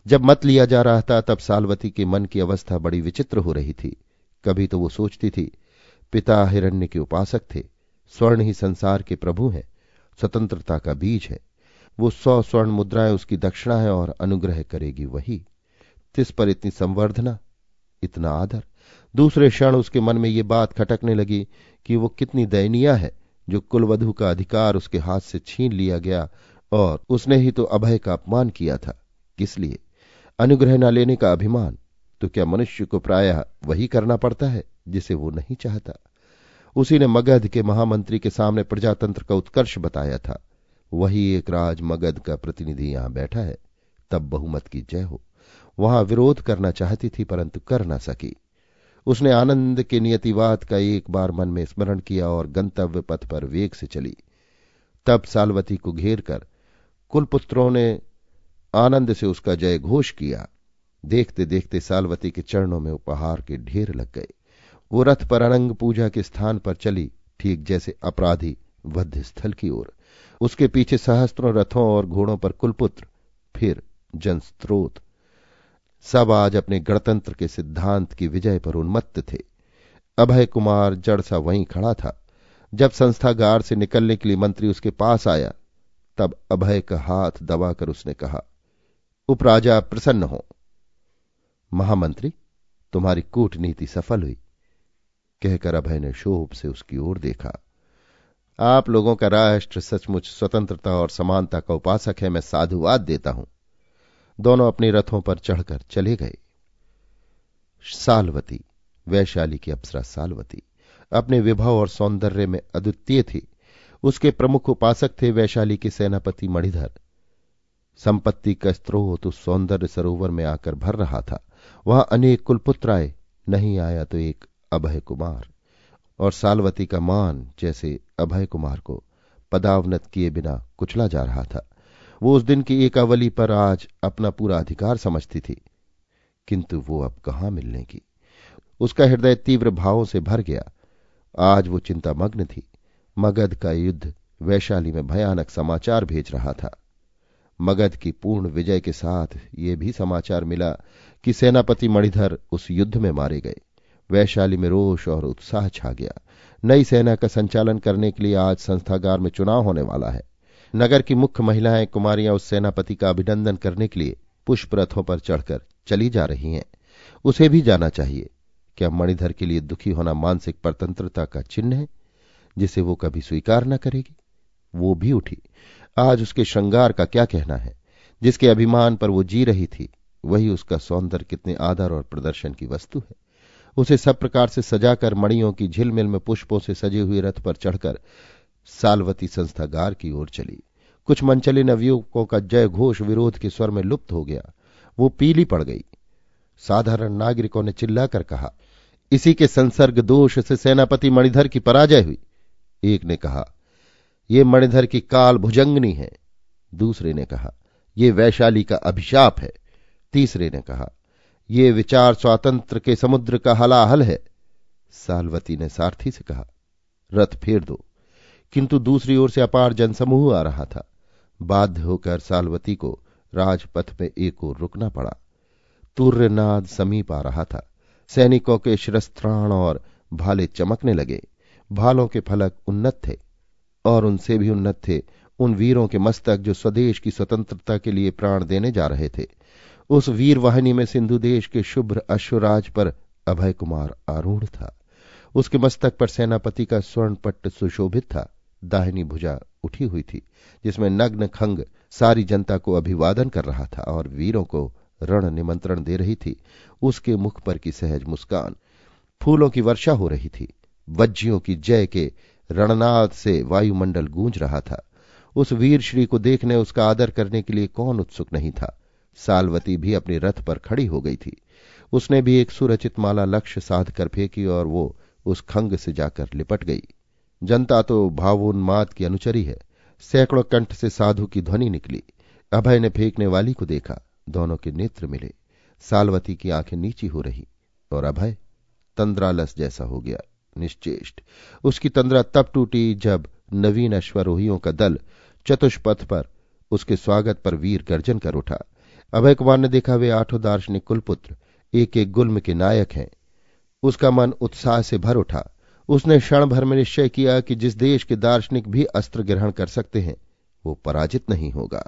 जब मत लिया जा रहा था तब सालवती के मन की अवस्था बड़ी विचित्र हो रही थी। कभी तो वो सोचती थी, पिता हिरण्य के उपासक थे, स्वर्ण ही संसार के प्रभु हैं, स्वतंत्रता का बीज है। वो सौ स्वर्ण मुद्राएं उसकी दक्षिणा है और अनुग्रह करेगी वही। तिस पर इतनी संवर्धना, इतना आदर। दूसरे क्षण उसके मन में ये बात खटकने लगी कि वो कितनी दयनीय है जो कुलवधु का अधिकार उसके हाथ से छीन लिया गया और उसने ही तो अभय का अपमान किया था। किस लिए? अनुग्रह न लेने का अभिमान। तो क्या मनुष्य को प्रायः वही करना पड़ता है जिसे वो नहीं चाहता? उसी ने मगध के महामंत्री के सामने प्रजातंत्र का उत्कर्ष बताया था। वही एक राज मगध का प्रतिनिधि यहां बैठा है। तब बहुमत की जय हो। वहां विरोध करना चाहती थी परंतु कर न सकी। उसने आनंद के नियतिवाद का एक बार मन में स्मरण किया और गंतव्य पथ पर वेग से चली। तब सालवती को घेर कर कुलपुत्रों ने आनंद से उसका जय घोष किया। देखते देखते सालवती के चरणों में उपहार के ढेर लग गए। वो रथ पर अनंग पूजा के स्थान पर चली, ठीक जैसे अपराधी वध स्थल की ओर। उसके पीछे सहस्त्रों रथों और घोड़ों पर कुलपुत्र, फिर जनस्त्रोत। सब आज अपने गणतंत्र के सिद्धांत की विजय पर उन्मत्त थे। अभय कुमार जड़ सा वहीं खड़ा था। जब संस्थागार से निकलने के लिए मंत्री उसके पास आया तब अभय का हाथ दबाकर उसने कहा, उपराजा प्रसन्न हो। महामंत्री, तुम्हारी कूटनीति सफल हुई। कहकर अभय ने शोभ से उसकी ओर देखा। आप लोगों का राष्ट्र सचमुच स्वतंत्रता और समानता का उपासक है, मैं साधुवाद देता हूं। दोनों अपने रथों पर चढ़कर चले गए। सालवती वैशाली की अप्सरा सालवती अपने विभव और सौंदर्य में अद्वितीय थी। उसके प्रमुख उपासक थे वैशाली के सेनापति मणिधर। संपत्ति का स्रोत उस सौंदर्य सरोवर में आकर भर रहा था। वहां अनेक कुलपुत्र आए, नहीं आया तो एक अभय कुमार। और सालवती का मान जैसे अभय कुमार को पदावनत किए बिना कुचला जा रहा था। वो उस दिन की एकावली पर आज अपना पूरा अधिकार समझती थी, किंतु वो अब कहां मिलने की। उसका हृदय तीव्र भावों से भर गया। आज वो चिंतामग्न थी। मगध का युद्ध वैशाली में भयानक समाचार भेज रहा था। मगध की पूर्ण विजय के साथ ये भी समाचार मिला कि सेनापति मणिधर उस युद्ध में मारे गए। वैशाली में रोष और उत्साह छा गया। नई सेना का संचालन करने के लिए आज संस्थागार में चुनाव होने वाला है। नगर की मुख्य महिलाएं कुमारियां उस सेनापति का अभिनंदन करने के लिए पुष्प रथों पर चढ़कर चली जा रही हैं। उसे भी जाना चाहिए। क्या मणिधर के लिए दुखी होना मानसिक परतंत्रता का चिन्ह है जिसे वो कभी स्वीकार न करेगी? वो भी उठी। आज उसके श्रृंगार का क्या कहना है। जिसके अभिमान पर वो जी रही थी वही उसका सौंदर्य कितने आदर और प्रदर्शन की वस्तु है। उसे सब प्रकार से सजाकर मणियों की झिलमिल में पुष्पों से सजे हुए रथ पर चढ़कर सालवती संस्थागार की ओर चली। कुछ मनचले नवयुवकों का जय घोष विरोध के स्वर में लुप्त हो गया। वो पीली पड़ गई। साधारण नागरिकों ने चिल्लाकर कहा, इसी के संसर्ग दोष से सेनापति मणिधर की पराजय हुई। एक ने कहा, ये मणिधर की काल भुजंगनी है। दूसरे ने कहा, ये वैशाली का अभिशाप है। तीसरे ने कहा, ये विचार स्वातंत्र के समुद्र का हलाहल है। सालवती ने सारथी से कहा, रथ फेर दो। किंतु दूसरी ओर से अपार जनसमूह आ रहा था। बाध्य होकर सालवती को राजपथ में एक ओर रुकना पड़ा। तुर्रनाद समीप आ रहा था। सैनिकों के शिरस्त्राण और भाले चमकने लगे। भालों के फलक उन्नत थे और उनसे भी उन्नत थे उन वीरों के मस्तक जो स्वदेश की स्वतंत्रता के लिए प्राण देने जा रहे थे। उस वीर वाहिनी में सिंधु देश के शुभ्र अश्वराज पर अभय कुमार आरूढ़ था। उसके मस्तक पर सेनापति का स्वर्ण पट्ट सुशोभित था। दाहिनी भुजा उठी हुई थी जिसमें नग्न खंग सारी जनता को अभिवादन कर रहा था और वीरों को रण निमंत्रण दे रही थी। उसके मुख पर की सहज मुस्कान, फूलों की वर्षा हो रही थी। वज्जियों की जय के रणनाद से वायुमंडल गूंज रहा था। उस वीर श्री को देखने, उसका आदर करने के लिए कौन उत्सुक नहीं था। सालवती भी अपने रथ पर खड़ी हो गई थी। उसने भी एक सुरचित माला लक्ष्य साध कर फेंकी और वो उस खंग से जाकर लिपट गई। जनता तो भावोन्माद की अनुचरी है। सैकड़ों कंठ से साधु की ध्वनि निकली। अभय ने फेंकने वाली को देखा। दोनों के नेत्र मिले। सालवती की आंखें नीची हो रही और अभय तंद्रालस जैसा हो गया, निश्चेष्ट। उसकी तंद्रा तब टूटी जब नवीन अश्वरोहियों का दल चतुष्पथ पर उसके स्वागत पर वीर गर्जन कर उठा। अभय कुमार ने देखा वे आठों दार्शनिक कुलपुत्र एक एक गुल्म के नायक हैं। उसका मन उत्साह से भर उठा। उसने क्षण भर में निश्चय किया कि जिस देश के दार्शनिक भी अस्त्र ग्रहण कर सकते हैं वो पराजित नहीं होगा।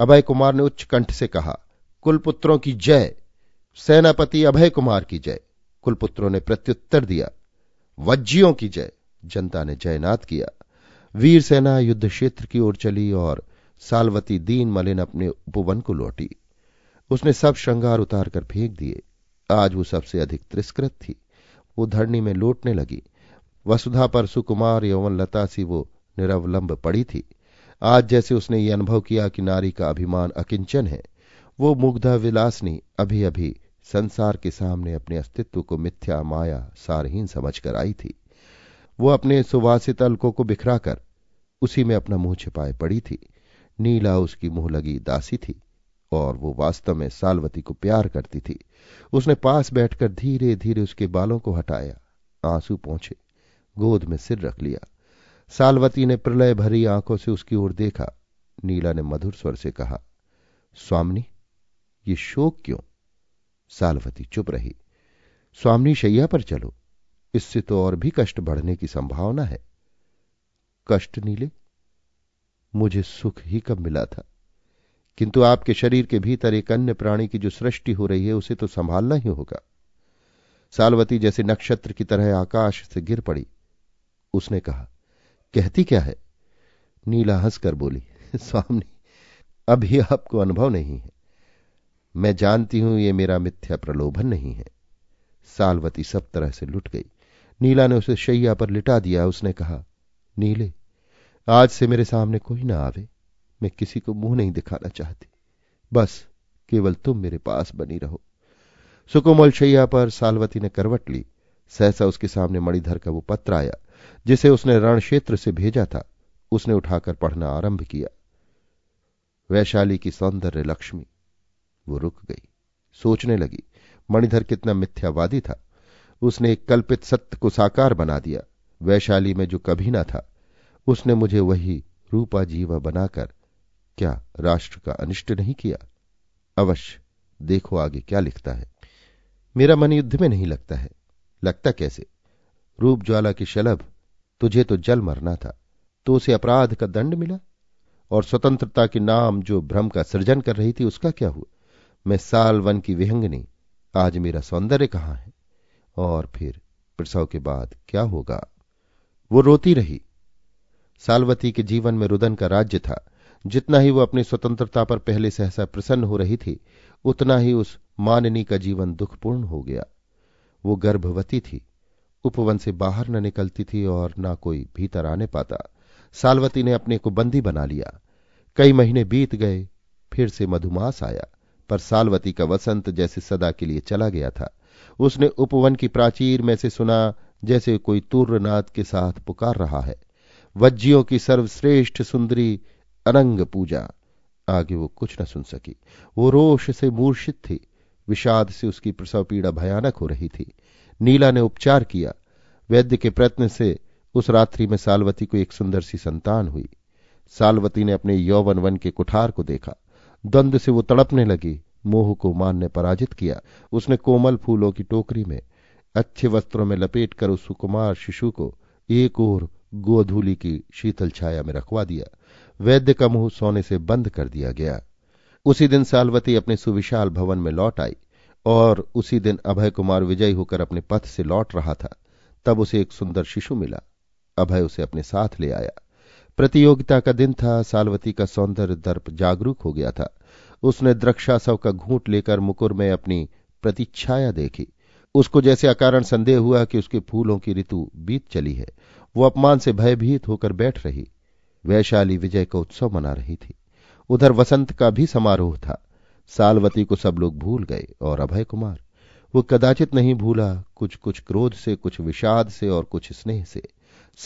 अभय कुमार ने उच्च कंठ से कहा, कुलपुत्रों की जय, सेनापति अभय कुमार की जय। कुलपुत्रों ने प्रत्युत्तर दिया, वज्जियों की जय। जनता ने जयनाद किया। वीर सेना युद्ध क्षेत्र की ओर चली और सालवती दीन मलिन अपने उपवन को लौटी। उसने सब श्रृंगार उतार कर फेंक दिए। आज वो सबसे अधिक तिरस्कृत थी। वो धरनी में लौटने लगी। वसुधा पर सुकुमार यौवन लता सी वो निरवलंब पड़ी थी। आज जैसे उसने ये अनुभव किया कि नारी का अभिमान अकिंचन है। वो मुग्धा विलासनी अभी अभी संसार के सामने अपने अस्तित्व को मिथ्या माया सारहीन समझ कर आई थी। वो अपने सुवासित अलकों को बिखरा कर उसी में अपना मुंह छिपाए पड़ी थी। नीला उसकी मुंह लगी दासी थी और वो वास्तव में सालवती को प्यार करती थी। उसने पास बैठकर धीरे धीरे उसके बालों को हटाया। आंसू पहुंचे, गोद में सिर रख लिया। सालवती ने प्रलय भरी आंखों से उसकी ओर देखा। नीला ने मधुर स्वर से कहा, स्वामिनी, ये शोक क्यों? सालवती चुप रही। स्वामिनी, शैया पर चलो, इससे तो और भी कष्ट बढ़ने की संभावना है। कष्ट नीले, मुझे सुख ही कब मिला था? किंतु आपके शरीर के भीतर एक अन्य प्राणी की जो सृष्टि हो रही है उसे तो संभालना ही होगा। सालवती जैसे नक्षत्र की तरह आकाश से गिर पड़ी। उसने कहा, कहती क्या है? नीला हंसकर बोली, स्वामिनी, अभी आपको अनुभव नहीं है। मैं जानती हूं ये मेरा मिथ्या प्रलोभन नहीं है। सालवती सब तरह से लुट गई। नीला ने उसे शैया पर लिटा दिया। उसने कहा, नीले, आज से मेरे सामने कोई ना आवे। मैं किसी को मुंह नहीं दिखाना चाहती। बस केवल तुम मेरे पास बनी रहो। सुकोमल शैया पर सालवती ने करवट ली। सहसा उसके सामने मणिधर का वो पत्र आया जिसे उसने रण क्षेत्र से भेजा था। उसने उठाकर पढ़ना आरंभ किया। वैशाली की सौंदर्य लक्ष्मी। वो रुक गई, सोचने लगी। मणिधर कितना मिथ्यावादी था। उसने एक कल्पित सत्य को साकार बना दिया। वैशाली में जो कभी ना था, उसने मुझे वही रूपा जीवा बनाकर क्या राष्ट्र का अनिष्ट नहीं किया? अवश्य, देखो आगे क्या लिखता है। मेरा मन युद्ध में नहीं लगता है। लगता कैसे? रूप ज्वाला की शलभ, तुझे तो जल मरना था, तो उसे अपराध का दंड मिला। और स्वतंत्रता के नाम जो भ्रम का सृजन कर रही थी, उसका क्या हुआ? मैं साल वन की विहंगनी, आज मेरा सौंदर्य कहाँ है? और फिर प्रसव के बाद क्या होगा? वो रोती रही। सालवती के जीवन में रुदन का राज्य था। जितना ही वो अपनी स्वतंत्रता पर पहले सहसा प्रसन्न हो रही थी, उतना ही उस माननी का जीवन दुखपूर्ण हो गया। वो गर्भवती थी, उपवन से बाहर न निकलती थी और ना कोई भीतर आने पाता। सालवती ने अपने को बंदी बना लिया। कई महीने बीत गए, फिर से मधुमास आया, पर सालवती का वसंत जैसे सदा के लिए चला गया था। उसने उपवन की प्राचीर में से सुना जैसे कोई तूर्यनाद के साथ पुकार रहा है, वज्जियों की सर्वश्रेष्ठ सुंदरी अनंग पूजा। आगे वो कुछ न सुन सकी। वो रोष से मूर्छित थी। विषाद से उसकी प्रसव पीड़ा भयानक हो रही थी। नीला ने उपचार किया। वैद्य के प्रयत्न से उस रात्रि में सालवती को एक सुंदर सी संतान हुई। सालवती ने अपने यौवन वन के कुठार को देखा। द्वंद्व से वो तड़पने लगी। मोह को मान ने पराजित किया। उसने कोमल फूलों की टोकरी में अच्छे वस्त्रों में लपेट कर उस सुकुमार शिशु को एक ओर गोधूली की शीतल छाया में रखवा दिया। वैद्य का मुंह सोने से बंद कर दिया गया। उसी दिन सालवती अपने सुविशाल भवन में लौट आई और उसी दिन अभय कुमार विजयी होकर अपने पथ से लौट रहा था। तब उसे एक सुंदर शिशु मिला। अभय उसे अपने साथ ले आया। प्रतियोगिता का दिन था। सालवती का सौंदर्य दर्प जागरूक हो गया था। उसने द्रक्षासव का घूंट लेकर मुकुर में अपनी प्रतिच्छाया देखी। उसको जैसे अकारण संदेह हुआ कि उसके फूलों की ऋतु बीत चली है। वो अपमान से भयभीत होकर बैठ रही। वैशाली विजय का उत्सव मना रही थी। उधर वसंत का भी समारोह था। सालवती को सब लोग भूल गए और अभय कुमार वो कदाचित नहीं भूला। कुछ कुछ क्रोध से, कुछ विषाद से और कुछ स्नेह से।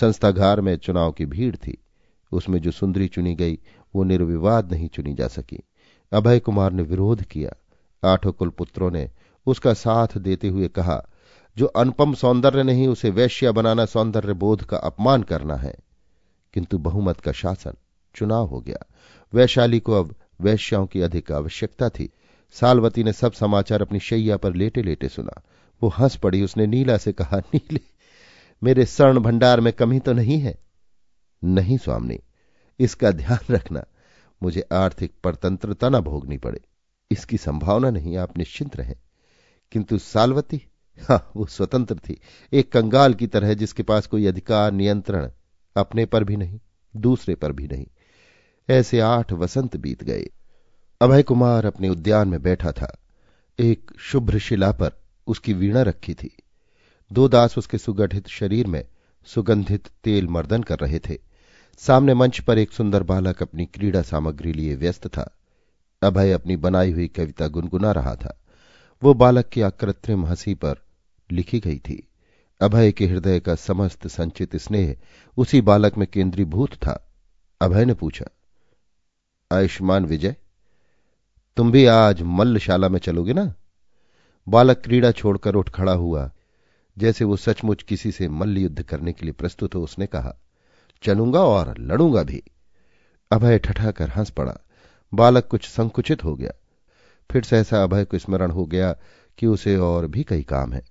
संस्थागार में चुनाव की भीड़ थी। उसमें जो सुंदरी चुनी गई वो निर्विवाद नहीं चुनी जा सकी। अभय कुमार ने विरोध किया। आठों कुलपुत्रों ने उसका साथ देते हुए कहा, जो अनुपम सौंदर्य नहीं उसे वैश्य बनाना सौंदर्य बोध का अपमान करना है। किंतु बहुमत का शासन, चुनाव हो गया। वैशाली को अब वैश्याओं की अधिक आवश्यकता थी। सालवती ने सब समाचार अपनी शैया पर लेटे लेटे सुना। वो हंस पड़ी। उसने नीला से कहा, नीले, मेरे स्वर्ण भंडार में कमी तो नहीं है? नहीं स्वामिनी, इसका ध्यान रखना। मुझे आर्थिक परतंत्रता न भोगनी पड़े, इसकी संभावना नहीं। आप निश्चिंत रहें। किंतु सालवती, हाँ, वो स्वतंत्र थी, एक कंगाल की तरह जिसके पास कोई अधिकार नियंत्रण अपने पर भी नहीं, दूसरे पर भी नहीं। ऐसे आठ वसंत बीत गए। अभय कुमार अपने उद्यान में बैठा था। एक शुभ्र शिला पर उसकी वीणा रखी थी। दो दास उसके सुगठित शरीर में सुगंधित तेल मर्दन कर रहे थे। सामने मंच पर एक सुंदर बालक अपनी क्रीड़ा सामग्री लिए व्यस्त था। अभय अपनी बनाई हुई कविता गुनगुना रहा था। वो बालक की अकृत्रिम हंसी पर लिखी गई थी। अभय के हृदय का समस्त संचित स्नेह उसी बालक में केंद्रीभूत था। अभय ने पूछा, आयुष्मान विजय, तुम भी आज मल्लशाला में चलोगे ना? बालक क्रीड़ा छोड़कर उठ खड़ा हुआ, जैसे वो सचमुच किसी से मल्ल युद्ध करने के लिए प्रस्तुत हो। उसने कहा, चलूंगा और लड़ूंगा भी। अभय ठठाकर हंस पड़ा। बालक कुछ संकुचित हो गया। फिर सहसा अभय को स्मरण हो गया कि उसे और भी कई काम है।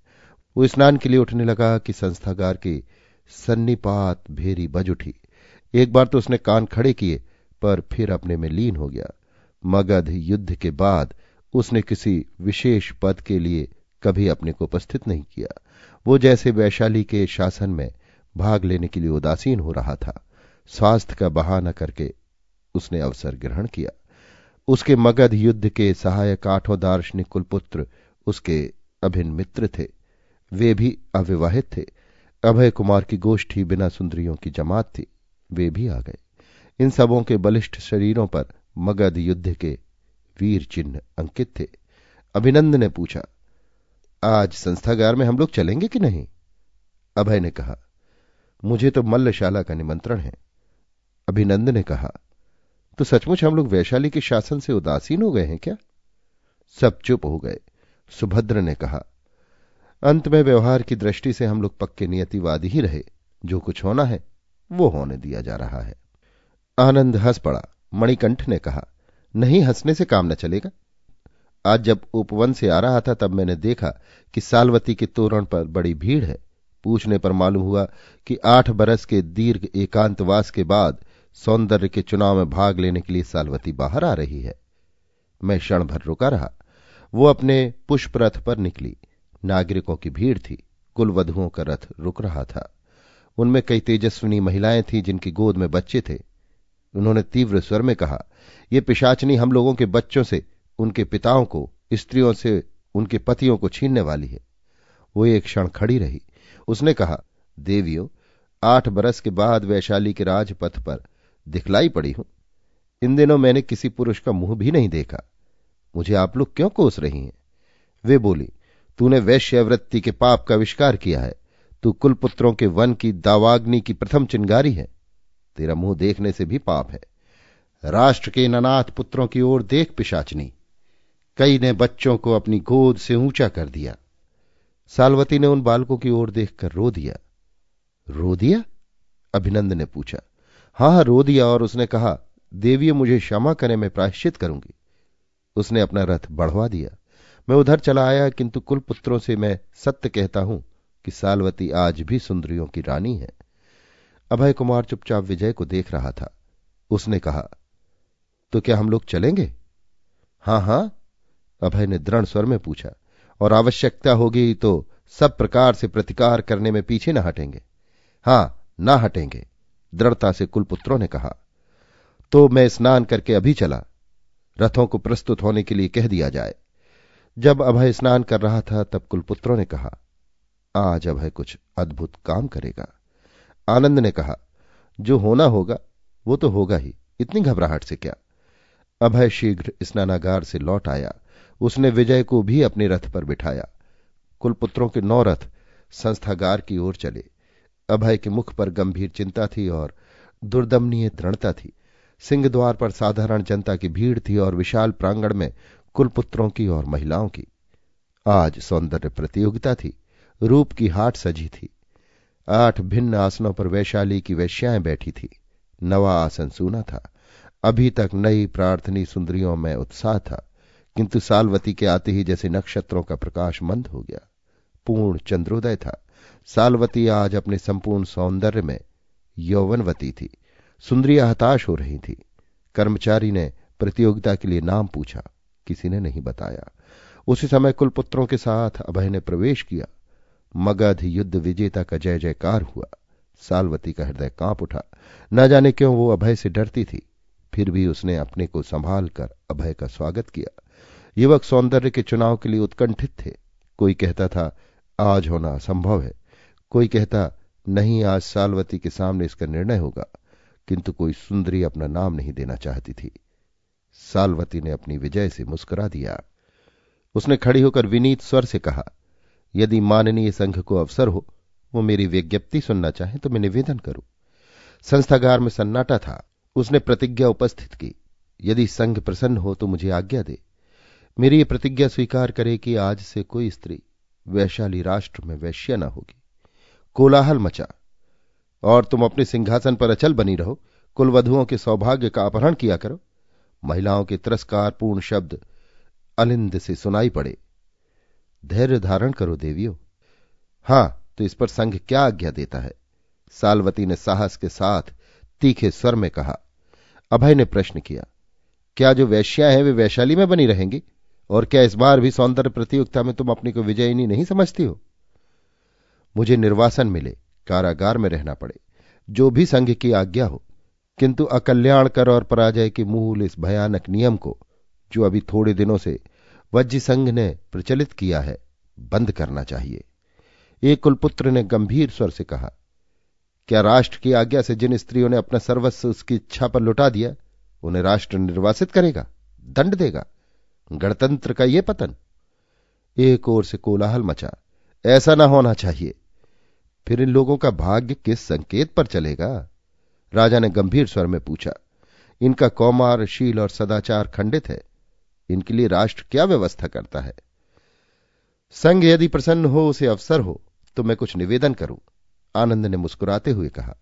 वो स्नान के लिए उठने लगा कि संस्थागार की सन्निपात भेरी बज उठी। एक बार तो उसने कान खड़े किए, पर फिर अपने में लीन हो गया। मगध युद्ध के बाद उसने किसी विशेष पद के लिए कभी अपने को उपस्थित नहीं किया। वो जैसे वैशाली के शासन में भाग लेने के लिए उदासीन हो रहा था। स्वास्थ्य का बहाना करके उसने अवसर ग्रहण किया। उसके मगध युद्ध के सहायक आठों दार्शनिक कुलपुत्र उसके अभिन्न मित्र थे। वे भी अविवाहित थे। अभय कुमार की गोष्ठी बिना सुंदरियों की जमात थी, वे भी आ गए। इन सबों के बलिष्ठ शरीरों पर मगध युद्ध के वीर चिन्ह अंकित थे। अभिनंद ने पूछा, आज संस्थागार में हम लोग चलेंगे कि नहीं? अभय ने कहा, मुझे तो मल्लशाला का निमंत्रण है। अभिनंद ने कहा, तो सचमुच हम लोग वैशाली के शासन से उदासीन हो गए हैं क्या? सब चुप हो गए। सुभद्र ने कहा, अंत में व्यवहार की दृष्टि से हम लोग पक्के नियतिवादी ही रहे। जो कुछ होना है वो होने दिया जा रहा है। आनंद हंस पड़ा। मणिकंठ ने कहा, नहीं, हंसने से काम न चलेगा। आज जब उपवन से आ रहा था तब मैंने देखा कि सालवती के तोरण पर बड़ी भीड़ है। पूछने पर मालूम हुआ कि आठ बरस के दीर्घ एकांतवास के बाद सौंदर्य के चुनाव में भाग लेने के लिए सालवती बाहर आ रही है। मैं क्षण भर रुका रहा। वो अपने पुष्प रथ पर निकली। नागरिकों की भीड़ थी। कुलवधुओं का रथ रुक रहा था। उनमें कई तेजस्विनी महिलाएं थीं जिनकी गोद में बच्चे थे। उन्होंने तीव्र स्वर में कहा, ये पिशाचनी हम लोगों के बच्चों से, उनके पिताओं को, स्त्रियों से उनके पतियों को छीनने वाली है। वो एक क्षण खड़ी रही। उसने कहा, देवियों, आठ बरस के बाद वैशाली के राजपथ पर दिखलाई पड़ी हूं। इन दिनों मैंने किसी पुरुष का मुंह भी नहीं देखा। मुझे आप लोग क्यों कोस रही हैं? वे बोली, तूने वैश्यवृत्ति के पाप का आविष्कार किया है। तू कुलपुत्रों के वन की दावाग्नि की प्रथम चिंगारी है। तेरा मुंह देखने से भी पाप है। राष्ट्र के अनाथ पुत्रों की ओर देख पिशाचनी। कई ने बच्चों को अपनी गोद से ऊंचा कर दिया। सालवती ने उन बालकों की ओर देखकर रो दिया। रो दिया? अभिनंद ने पूछा। हां हां, रो दिया। और उसने कहा, देवी मुझे क्षमा करें, मैं प्रायश्चित करूंगी। उसने अपना रथ बढ़वा दिया। मैं उधर चला आया, किंतु कुलपुत्रों से मैं सत्य कहता हूं कि सालवती आज भी सुंदरियों की रानी है। अभय कुमार चुपचाप विजय को देख रहा था। उसने कहा, तो क्या हम लोग चलेंगे? हां हां, अभय ने दृढ़ स्वर में पूछा, और आवश्यकता होगी तो सब प्रकार से प्रतिकार करने में पीछे न हटेंगे। हां, ना हटेंगे, दृढ़ता से कुलपुत्रों ने कहा। तो मैं स्नान करके अभी चला। रथों को प्रस्तुत होने के लिए कह दिया जाए। जब अभय स्नान कर रहा था तब कुलपुत्रों ने कहा, आज अभय कुछ अद्भुत काम करेगा। आनंद ने कहा, जो होना होगा वो तो होगा ही, इतनी घबराहट से क्या। अभय शीघ्र स्नानागार से लौट आया। उसने विजय को भी अपने रथ पर बिठाया। कुलपुत्रों के नौ रथ संस्थागार की ओर चले। अभय के मुख पर गंभीर चिंता थी और दुर्दमनीय दृढ़ता थी। सिंह द्वार पर साधारण जनता की भीड़ थी और विशाल प्रांगण में कुलपुत्रों की और महिलाओं की। आज सौंदर्य प्रतियोगिता थी। रूप की हाट सजी थी। आठ भिन्न आसनों पर वैशाली की वैश्याएं बैठी थी। नवा आसन सूना था। अभी तक नई प्रार्थनी सुंदरियों में उत्साह था, किंतु सालवती के आते ही जैसे नक्षत्रों का प्रकाश मंद हो गया। पूर्ण चंद्रोदय था। सालवती आज अपने संपूर्ण सौंदर्य में यौवनवती थी। सुंदरियां हताश हो रही थी। कर्मचारी ने प्रतियोगिता के लिए नाम पूछा, किसी ने नहीं बताया। उसी समय कुलपुत्रों के साथ अभय ने प्रवेश किया। मगध युद्ध विजेता का जय जयकार हुआ। सालवती का हृदय कांप उठा। न जाने क्यों वो अभय से डरती थी, फिर भी उसने अपने को संभाल कर अभय का स्वागत किया। युवक सौंदर्य के चुनाव के लिए उत्कंठित थे। कोई कहता था, आज होना असंभव है। कोई कहता, नहीं, आज सालवती के सामने इसका निर्णय होगा। किंतु कोई सुंदरी अपना नाम नहीं देना चाहती थी। सालवती ने अपनी विजय से मुस्कुरा दिया। उसने खड़ी होकर विनीत स्वर से कहा, यदि माननीय संघ को अवसर हो, वो मेरी विज्ञप्ति सुनना चाहे तो मैं निवेदन करूं। संस्थागार में सन्नाटा था। उसने प्रतिज्ञा उपस्थित की, यदि संघ प्रसन्न हो तो मुझे आज्ञा दे। मेरी ये प्रतिज्ञा स्वीकार करे कि आज से कोई स्त्री वैशाली राष्ट्र में वैश्य न होगी। कोलाहल मचा। और तुम अपने सिंहासन पर अचल बनी रहो। कुलवधुओं के सौभाग्य का अपहरण किया करो। महिलाओं के तिरस्कार पूर्ण शब्द अलिंद से सुनाई पड़े। धैर्य धारण करो देवियों। हां, तो इस पर संघ क्या आज्ञा देता है? सालवती ने साहस के साथ तीखे स्वर में कहा। अभय ने प्रश्न किया, क्या जो वैश्या है वे वैशाली में बनी रहेंगी? और क्या इस बार भी सौंदर्य प्रतियोगिता में तुम अपने को विजयिनी नहीं समझती हो? मुझे निर्वासन मिले, कारागार में रहना पड़े, जो भी संघ की आज्ञा हो, किंतु अकल्याण कर और पराजय के मूल इस भयानक नियम को, जो अभी थोड़े दिनों से वज्जी संघ ने प्रचलित किया है, बंद करना चाहिए। एक कुलपुत्र ने गंभीर स्वर से कहा, क्या राष्ट्र की आज्ञा से जिन स्त्रियों ने अपना सर्वस्व उसकी इच्छा पर लुटा दिया उन्हें राष्ट्र निर्वासित करेगा, दंड देगा? गणतंत्र का यह पतन। एक ओर से कोलाहल मचा, ऐसा ना होना चाहिए, फिर इन लोगों का भाग्य किस संकेत पर चलेगा? राजा ने गंभीर स्वर में पूछा, इनका कौमार, शील और सदाचार खंडित है, इनके लिए राष्ट्र क्या व्यवस्था करता है? संघ यदि प्रसन्न हो, उसे अवसर हो तो मैं कुछ निवेदन करूं, आनंद ने मुस्कुराते हुए कहा।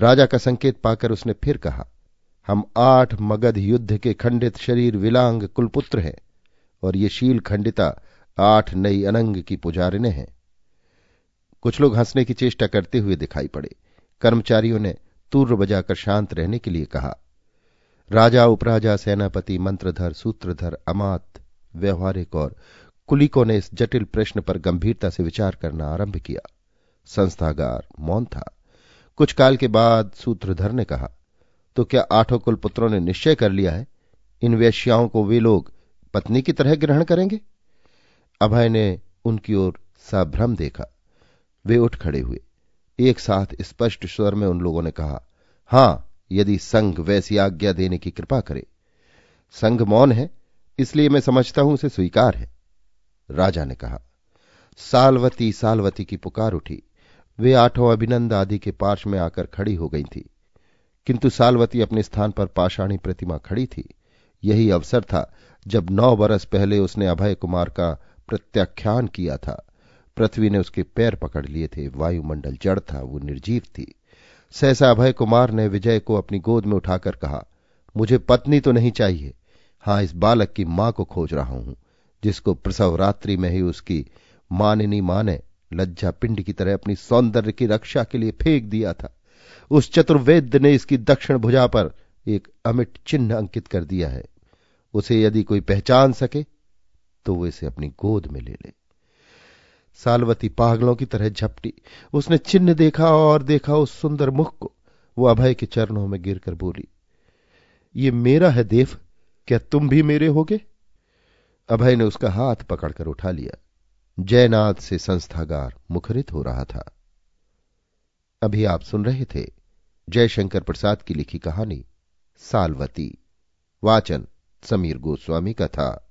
राजा का संकेत पाकर उसने फिर कहा, हम आठ मगध युद्ध के खंडित शरीर विलांग कुलपुत्र हैं और ये शील खंडिता आठ नई अनंग की पुजारिने हैं। कुछ लोग हंसने की चेष्टा करते हुए दिखाई पड़े। कर्मचारियों ने तूर्र बजाकर शांत रहने के लिए कहा। राजा, उपराजा, सेनापति, मंत्रधर, सूत्रधर, अमात, व्यवहारिक और कुलिकों ने इस जटिल प्रश्न पर गंभीरता से विचार करना आरंभ किया। संस्थागार मौन था। कुछ काल के बाद सूत्रधर ने कहा, तो क्या आठों कुलपुत्रों ने निश्चय कर लिया है इन वेश्याओं को वे लोग पत्नी की तरह ग्रहण करेंगे? अभय ने उनकी ओर साभ्रम देखा। वे उठ खड़े हुए। एक साथ स्पष्ट स्वर में उन लोगों ने कहा, हां, यदि संघ वैसी आज्ञा देने की कृपा करे। संघ मौन है, इसलिए मैं समझता हूं उसे स्वीकार है, राजा ने कहा। सालवती सालवती की पुकार उठी। वे आठों अभिनंद आदि के पार्श्व में आकर खड़ी हो गई थी, किंतु सालवती अपने स्थान पर पाषाणी प्रतिमा खड़ी थी। यही अवसर था जब नौ बरस पहले उसने अभय कुमार का प्रत्याख्यान किया था। पृथ्वी ने उसके पैर पकड़ लिए थे, वायुमंडल जड़ था, वो निर्जीव थी। सहसा अभय कुमार ने विजय को अपनी गोद में उठाकर कहा, मुझे पत्नी तो नहीं चाहिए, हां इस बालक की मां को खोज रहा हूं, जिसको प्रसव रात्रि में ही उसकी मानिनी मां ने लज्जा पिंड की तरह अपनी सौंदर्य की रक्षा के लिए फेंक दिया था। उस चतुर्वेद्य ने इसकी दक्षिण भुजा पर एक अमिट चिन्ह अंकित कर दिया है। उसे यदि कोई पहचान सके तो वो इसे अपनी गोद में ले ले। सालवती पागलों की तरह झपटी। उसने चिन्ह देखा और देखा उस सुंदर मुख को। वो अभय के चरणों में गिरकर बोली, ये मेरा है देव, क्या तुम भी मेरे होगे? अभय ने उसका हाथ पकड़कर उठा लिया। जयनाद से संस्थागार मुखरित हो रहा था। अभी आप सुन रहे थे जयशंकर प्रसाद की लिखी कहानी सालवती। वाचन समीर गोस्वामी का था।